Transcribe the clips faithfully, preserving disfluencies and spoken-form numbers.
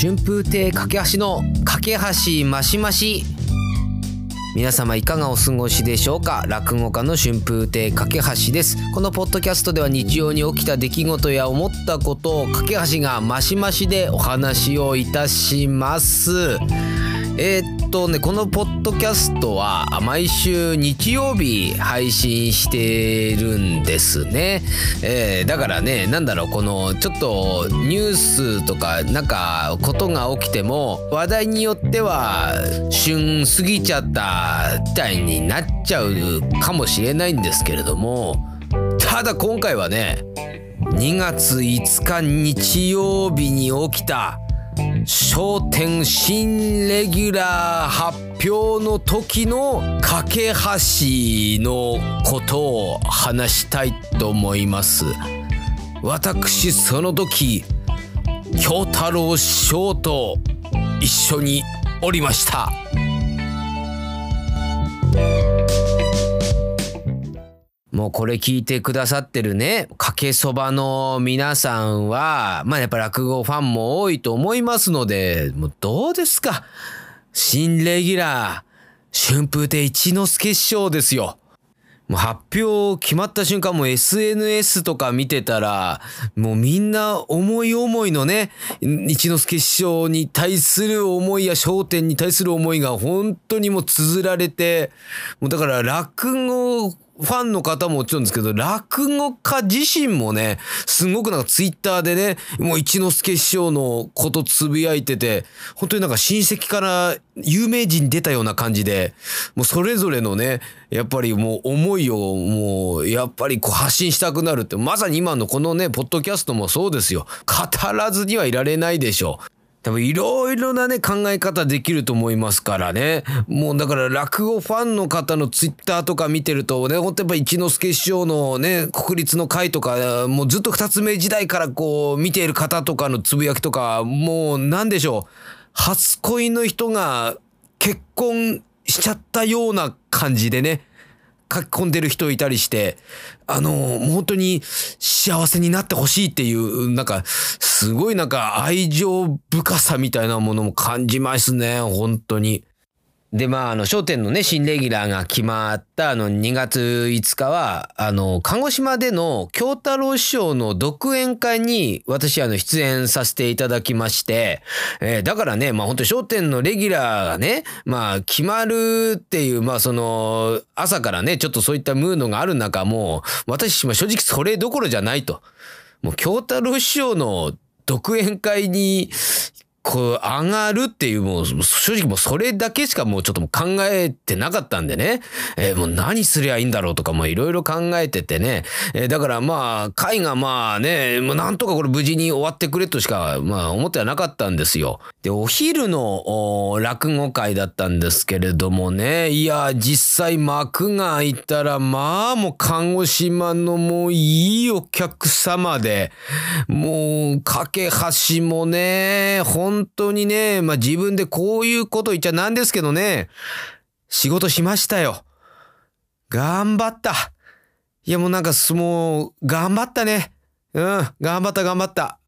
春風亭架け橋の架け橋マシマシ。皆様いかがお過ごしでしょうか。落語家の春風亭架け橋です。このポッドキャストでは日常に起きた出来事や思ったことを架け橋がマシマシでお話をいたします。えー、っとねこのポッドキャストは毎週日曜日配信してるんですね。えー、だからねなんだろうこのちょっとニュースとかなんかことが起きても話題によっては旬過ぎちゃったみたいになっちゃうかもしれないんですけれども、ただ今回はねにがついつか日曜日に起きた笑点新レギュラー発表の時の架け橋のことを話したいと思います。私その時京太郎師匠と一緒におりました。もうこれ聞いてくださってるねかけそばの皆さんはまあやっぱ落語ファンも多いと思いますので、もうどうですか新レギュラー春風亭一之輔師匠ですよ。もう発表決まった瞬間もう エスエヌエス とか見てたらもうみんな思い思いのね一之輔師匠に対する思いや笑点に対する思いが本当にもう綴られて、もうだから落語ファンの方ももちろんですけど、落語家自身もね、すごくなんかツイッターでね、もう一之輔師匠のことつぶやいてて、本当になんか親戚から有名人出たような感じで、もうそれぞれのね、やっぱりもう思いをもうやっぱりこう発信したくなるって、まさに今のこのね、ポッドキャストもそうですよ。語らずにはいられないでしょう。多分いろいろなね考え方できると思いますからね。もうだから落語ファンの方のツイッターとか見てるとね、ほんとやっぱ一之輔師匠のね国立の会とかもうずっと二つ目時代からこう見ている方とかのつぶやきとか、もうなんでしょう、初恋の人が結婚しちゃったような感じでね書き込んでる人いたりして、あの、本当に幸せになってほしいっていう、なんか、すごいなんか愛情深さみたいなものも感じますね、本当に。で、まあ、あの、笑点のね、新レギュラーが決まった、あの、にがついつかは、あの、鹿児島での京太郎師匠の独演会に、私、あの、出演させていただきまして、えー、だからね、まあ、本当に笑点のレギュラーがね、まあ、決まるっていう、まあ、その、朝からね、ちょっとそういったムードがある中、もう、私、正直それどころじゃないと。もう、京太郎師匠の独演会に、こう上がるっていうもう正直もうそれだけしかもうちょっともう考えてなかったんでね、えー、もう何すりゃいいんだろうとかもいろいろ考えててね、えー、だからまあ会がまあねもうなんとかこれ無事に終わってくれとしかまあ思ってはなかったんですよ。でお昼のお落語会だったんですけれどもね、いや実際幕が開いたらまあもう鹿児島のもういいお客様で、もう架け橋もね本当本当にね、まあ、自分でこういうこと言っちゃなんですけどね、仕事しましたよ。頑張った。いやもうなんかもう頑張ったね。うん、頑張った頑張った。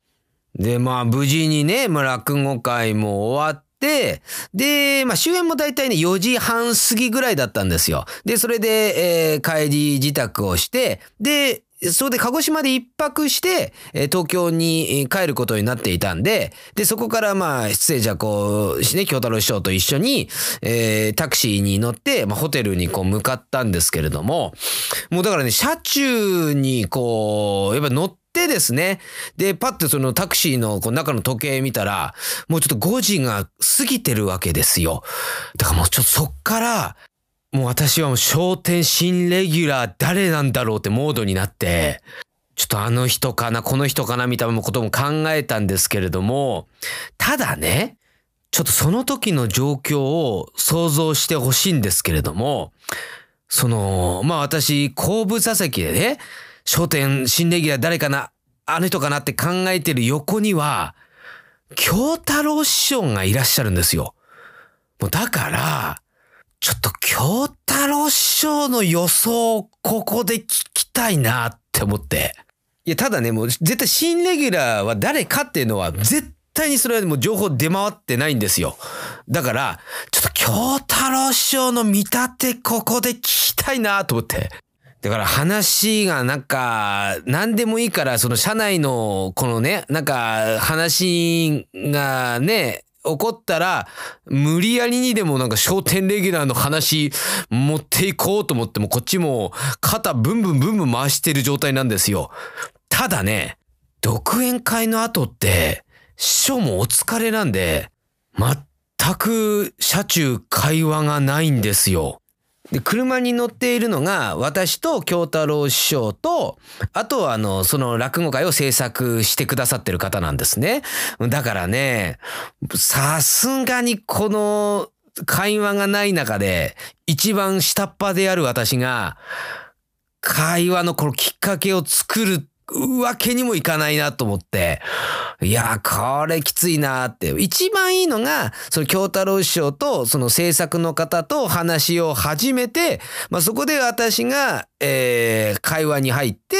でまあ無事にね、まあ、落語会も終わって。で、で、まあ、終演もだいたいね、よじはん過ぎぐらいだったんですよ。で、それで、えー、帰り自宅をして、で、それで鹿児島で一泊して、えー、東京に帰ることになっていたんで、で、そこからまあ、出演者こう、ね、京太郎師匠と一緒に、えー、タクシーに乗って、まあ、ホテルにこう、向かったんですけれども、もうだからね、車中にこう、やっぱ乗って、でですね。で、パッとそのタクシーのこう中の時計見たら、もうちょっとごじが過ぎてるわけですよ。だからもうちょっとそっから、もう私はもう笑点新レギュラー誰なんだろうってモードになって、ちょっとあの人かな、この人かなみたいなことも考えたんですけれども、ただね、ちょっとその時の状況を想像してほしいんですけれども、その、まあ私、後部座席でね、笑点新レギュラー誰かなあの人かなって考えてる横には京太郎師匠がいらっしゃるんですよ。もうだからちょっと京太郎師匠の予想をここで聞きたいなって思って、いやただねもう絶対新レギュラーは誰かっていうのは絶対対にそれはもう情報出回ってないんですよ。だから、ちょっと京太郎師匠の見立てここで聞きたいなと思って。だから話がなんか、何でもいいから、その社内のこのね、なんか話がね、起こったら、無理やりにでもなんか笑点レギュラーの話持っていこうと思っても、こっちも肩ブンブンブンブン回してる状態なんですよ。ただね、独演会の後って、師匠もお疲れなんで、全く車中会話がないんですよ。で、車に乗っているのが、私と京太郎師匠と、あとはあの、その落語会を制作してくださってる方なんですね。だからね、さすがにこの会話がない中で、一番下っ端である私が、会話のこのきっかけを作るわけにもいかないなと思って、いやー、これきついなーって。一番いいのが、その京太郎師匠と、その制作の方と話を始めて、まあそこで私が、えー、会話に入って、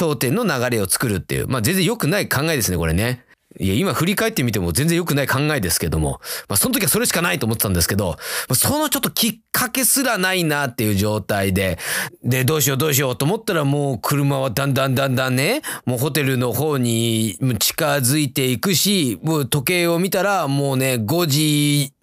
笑点の流れを作るっていう。まあ全然良くない考えですね、これね。いや、今振り返ってみても全然良くない考えですけども。まあその時はそれしかないと思ってたんですけど、そのちょっときっかけすらないなっていう状態で、で、どうしようどうしようと思ったらもう車はだんだんだんだんね、もうホテルの方に近づいていくし、もう時計を見たらもうね、ごじ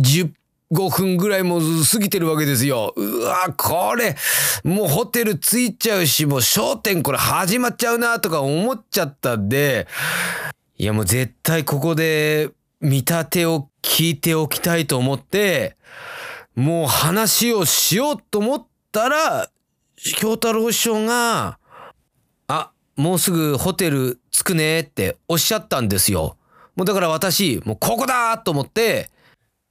じゅうごふんぐらいも過ぎてるわけですよ。うわ、これ、もうホテル着いちゃうし、もう笑点これ始まっちゃうなとか思っちゃったんで、いやもう絶対ここで見立てを聞いておきたいと思って、もう話をしようと思ったら、京太郎師匠が、あ、もうすぐホテル着くねっておっしゃったんですよ。もうだから私、もうここだと思って、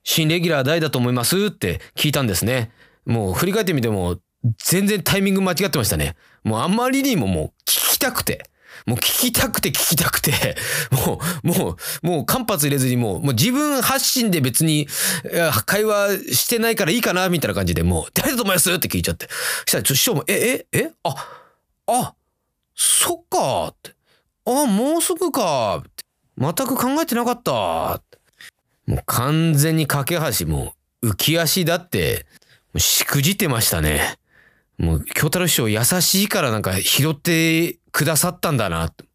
新レギュラー誰だと思いますって聞いたんですね。もう振り返ってみても、全然タイミング間違ってましたね。もうあんまりにももう聞きたくて。もう聞きたくて聞きたくて、もう、もう、もう間髪入れずにもう、もう自分発信で別に、会話してないからいいかな、みたいな感じで、もう、誰だと思いますって聞いちゃって。そしたら、師匠も、え、え、え、あ、あ、そっかって。あ、もうすぐかって。全く考えてなかったって。もう完全に架け橋、もう、浮き足だって、しくじってましたね。もう、京太郎師匠優しいからなんか拾ってくださったんだなと。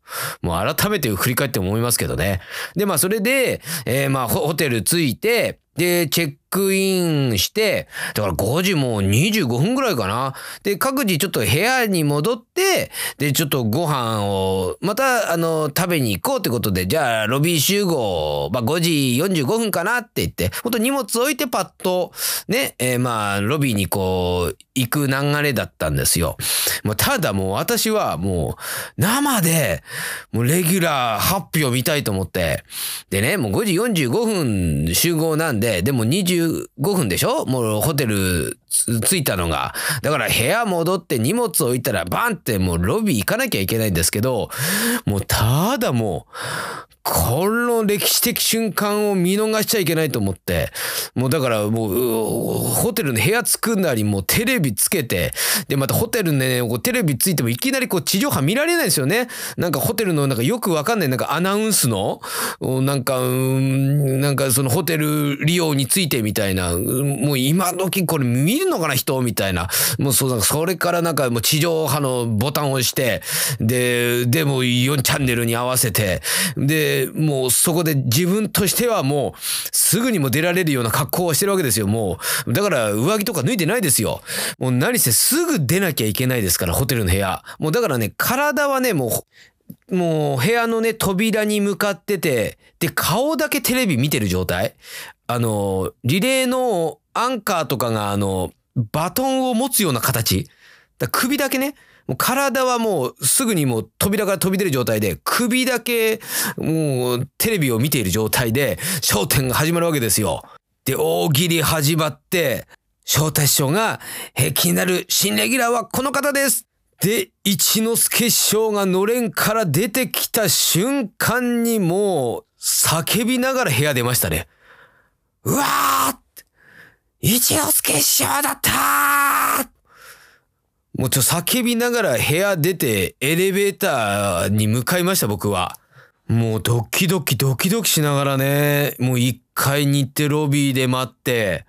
もう改めて振り返って思いますけどね。で、まあそれで、えー、まあホテル着いて、で、チェックインして、だからごじもうにじゅうごふんぐらいかな。で、各自ちょっと部屋に戻って、で、ちょっとご飯を、また、あの、食べに行こうってことで、じゃあ、ロビー集合、まあ、ごじよんじゅうごふんかなって言って、ほんと荷物置いてパッと、ね、えー、まあ、ロビーにこう、行く流れだったんですよ。まあ、ただもう私はもう、生で、もうレギュラー発表見たいと思って、でね、もうごじよんじゅうごふん集合なんで、でもにじゅうごふんでしょ？もうホテル着いたのが。だから部屋戻って荷物置いたらバンってもうロビー行かなきゃいけないんですけど、もうただもう、この歴史的瞬間を見逃しちゃいけないと思って、もうだからもう、ホテルの部屋作んなり、もうテレビつけて、でまたホテルね、こうテレビついてもいきなりこう地上波見られないですよね。なんかホテルのなんかよくわかんないなんかアナウンスの、なんか、なんかそのホテル利用についてみたいな、もう今時これ見るのかな人みたいな、もうそうなんかそれからなんかもう地上波のボタンを押して、で、でもよんチャンネルに合わせて、で、もうそこで自分としてはもうすぐにも出られるような格好をしてるわけですよ。もうだから上着とか脱いでないですよ。もう何せすぐ出なきゃいけないですからホテルの部屋。もうだからね体はねもうもう部屋のね扉に向かっててで顔だけテレビ見てる状態。あのリレーのアンカーとかがあのバトンを持つような形。だ首だけね。体はもうすぐにもう扉から飛び出る状態で首だけもうテレビを見ている状態で笑点が始まるわけですよ。で、大喜利始まって昇太師匠が気になる新レギュラーはこの方ですで、一之輔師匠がのれんから出てきた瞬間にもう叫びながら部屋出ましたね。うわー一之輔師匠だったーもうちょっと叫びながら部屋出てエレベーターに向かいました僕は。もうドキドキドキドキしながらね、もういっかいに行ってロビーで待って、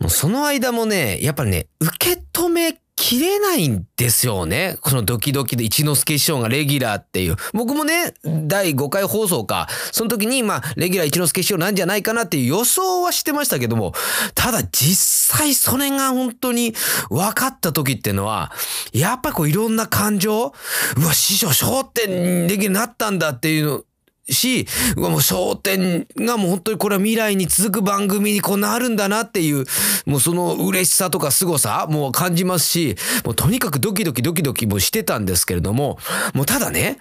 もうその間もね、やっぱりね、受け止めきれないんですよね。このドキドキで一之輔師匠がレギュラーっていう。僕もね、だいごかい放送か。その時に、まあ、レギュラー一之輔師匠なんじゃないかなっていう予想はしてましたけども、ただ実際それが本当に分かった時っていうのは、やっぱりこういろんな感情、うわ、師匠、笑点レギュラーになったんだっていうの、し、もう笑点がもう本当にこれは未来に続く番組にこうなるんだなっていう、もうその嬉しさとか凄さ、もう感じますし、もうとにかくドキドキドキドキもしてたんですけれども、もうただね、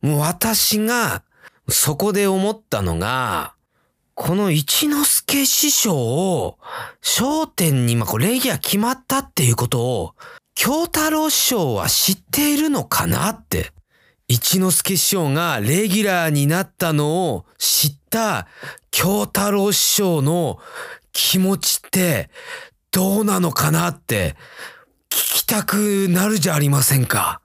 もう私がそこで思ったのが、この一之輔師匠を笑点に今こうレギュラー決まったっていうことを、京太郎師匠は知っているのかなって。一之輔師匠がレギュラーになったのを知った京太郎師匠の気持ちってどうなのかなって聞きたくなるじゃありませんか。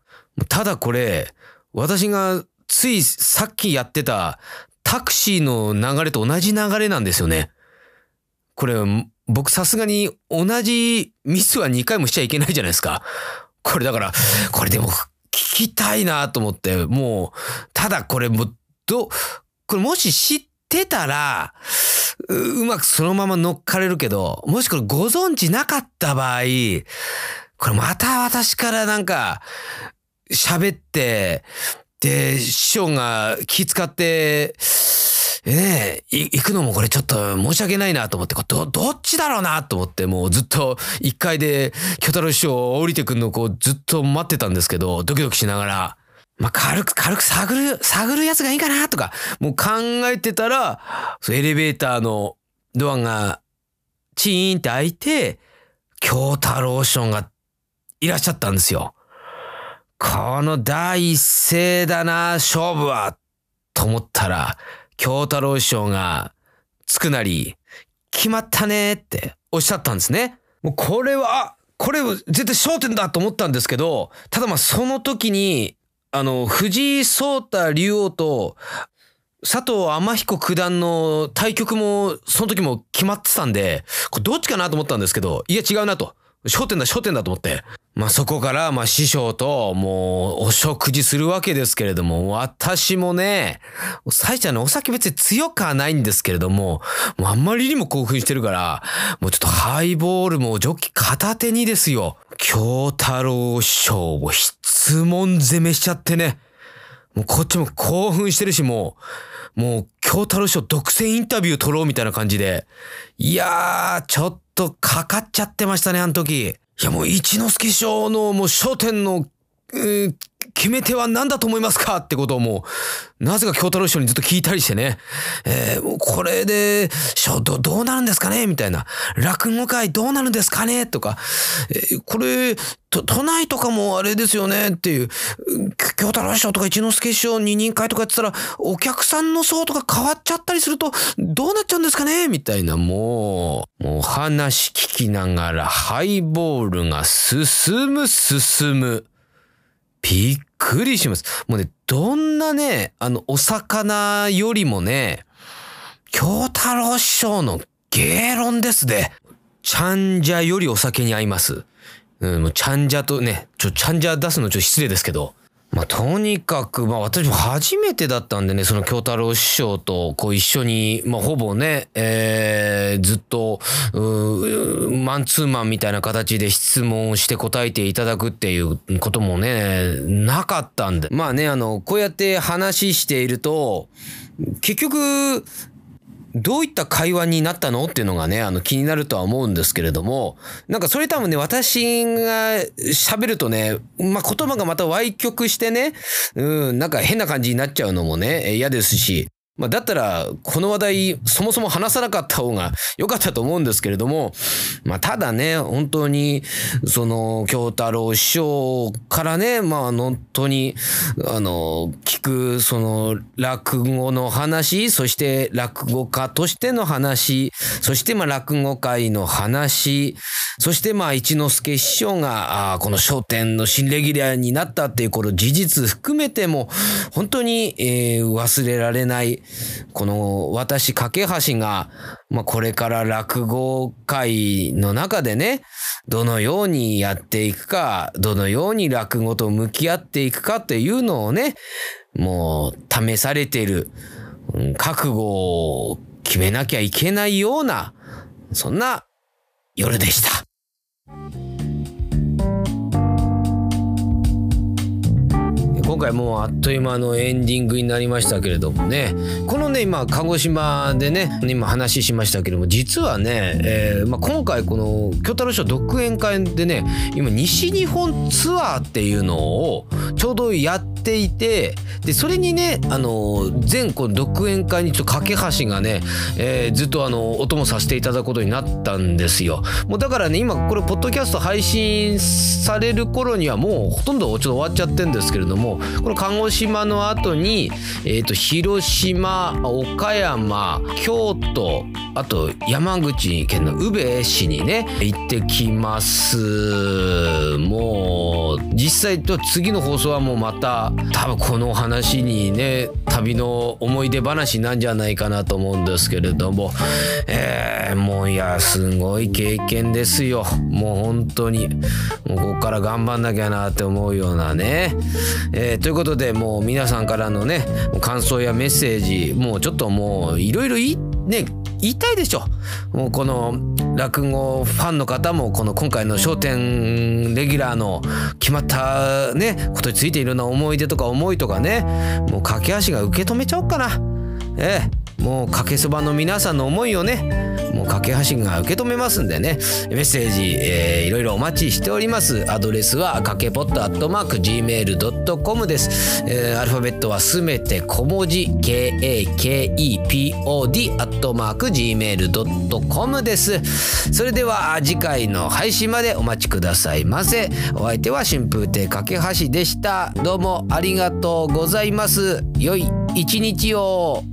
ただこれ、私がついさっきやってたタクシーの流れと同じ流れなんですよね。これ、僕さすがに同じミスはにかいもしちゃいけないじゃないですか。これだから、これでも、聞きたいなと思って、もう、ただこれも、ど、これもし知ってたら、う、うまくそのまま乗っかれるけど、もしこれご存知なかった場合、これまた私からなんか、喋って、で、師匠が気遣って、ねえ、行くのもこれちょっと申し訳ないなと思って、ど、どっちだろうなと思って、もうずっといっかいで、京太郎師匠降りてくるのをこうずっと待ってたんですけど、ドキドキしながら、まあ、軽く、軽く探る、探るやつがいいかなとか、もう考えてたら、エレベーターのドアが、チーンって開いて、京太郎師匠がいらっしゃったんですよ。この第一声だな、勝負は、と思ったら、京太郎師匠がつくなり、決まったねっておっしゃったんですね。もうこれは、これ絶対笑点だと思ったんですけど、ただまあその時に、あの、藤井聡太竜王と佐藤天彦九段の対局も、その時も決まってたんで、これどっちかなと思ったんですけど、いや違うなと。笑点だ、笑点だと思って。まあ、そこから、まあ、師匠と、もう、お食事するわけですけれども、私もね、サイちゃんのお酒別に強くはないんですけれども、もうあんまりにも興奮してるから、もうちょっとハイボールもジョッキ片手にですよ、京太郎師匠を質問攻めしちゃってね、もうこっちも興奮してるし、もう、もう、京太郎師匠独占インタビュー撮ろうみたいな感じで、いやー、ちょっとかかっちゃってましたね、あの時。いやもう一之輔師匠のもう笑点の、うん、決め手は何だと思いますかってことをもう、なぜか京太郎師匠にずっと聞いたりしてね、えー、もうこれで、師匠ど、どうなるんですかねみたいな。落語界どうなるんですかねとか、えー、これ、と、都内とかもあれですよねっていう、京太郎師匠とか一之輔師匠二人会とかやってたら、お客さんの層とか変わっちゃったりすると、どうなっちゃうんですかねみたいな、もう、もう話聞きながら、ハイボールが進む進む。びっくりします。もうね、どんなね、あの、お魚よりもね、京太郎師匠の芸論ですね。ちゃんじゃよりお酒に合います。うん、もうちゃんじゃとね、ちょ、ちゃんじゃ出すのちょっと失礼ですけど。まあ、とにかく、まあ、私も初めてだったんでね、その京太郎師匠と、こう一緒に、まあ、ほぼね、えー、ずっと、マンツーマンみたいな形で質問をして答えていただくっていうこともね、なかったんで。まあね、あの、こうやって話していると、結局、どういった会話になったのっていうのがね、あの気になるとは思うんですけれども、なんかそれ多分ね、私が喋るとね、まあ、言葉がまた歪曲してね、うん、なんか変な感じになっちゃうのもね、嫌ですし、まあ、だったら、この話題、そもそも話さなかった方が良かったと思うんですけれども、まあ、ただね、本当に、その、京太郎師匠からね、まあ、本当に、あの、聞く、その、落語の話、そして、落語家としての話、そして、まあ、落語界の話、そして、まあ、一之輔師匠が、この笑点の新レギュラーになったっていう、この事実含めても、本当に、えー、忘れられない、この私、架橋が、まあ、これから落語界の中でね、どのようにやっていくか、どのように落語と向き合っていくかっていうのをね、もう試されている、うん、覚悟を決めなきゃいけないような、そんな夜でした。今回もうあっという間のエンディングになりましたけれどもね、このね今鹿児島でね今話しましたけども、実はね、えーまあ、今回この京太郎師匠独演会でね今西日本ツアーっていうのをちょうどやっていて、でそれにねあの前この独演会にちょっと架橋がね、えー、ずっとあのお供させていただくことになったんですよ。もうだからね今これポッドキャスト配信される頃にはもうほとんどちょっと終わっちゃってるんですけれども、この鹿児島の後に、えーと、広島、岡山、京都、あと山口県の宇部市にね行ってきます。もう実際と次の放送はもうまた多分この話にね旅の思い出話なんじゃないかなと思うんですけれども、えー、もういやすごい経験ですよ。もう本当にもうここから頑張んなきゃなって思うようなね、えー、ということでもう皆さんからのね感想やメッセージもうちょっともういろいろいね言いたいでしょ。もうこの落語ファンの方もこの今回の笑点レギュラーの決まったねことについていろんな思い出とか思いとかね、もう架橋が受け止めちゃおうかな。ええ、もうかけそばの皆さんの思いをねもう架橋が受け止めますんでね、メッセージ、えー、いろいろお待ちしております。アドレスはかけぽっと アットマークジーメールドットコム です。えー、アルファベットはすべて小文字 ケーエーケーイーピーオーディーアットマークジーメールドットコム です。それでは次回の配信までお待ちくださいませ。お相手は春風亭かけはしでした。どうもありがとうございます。良い一日を。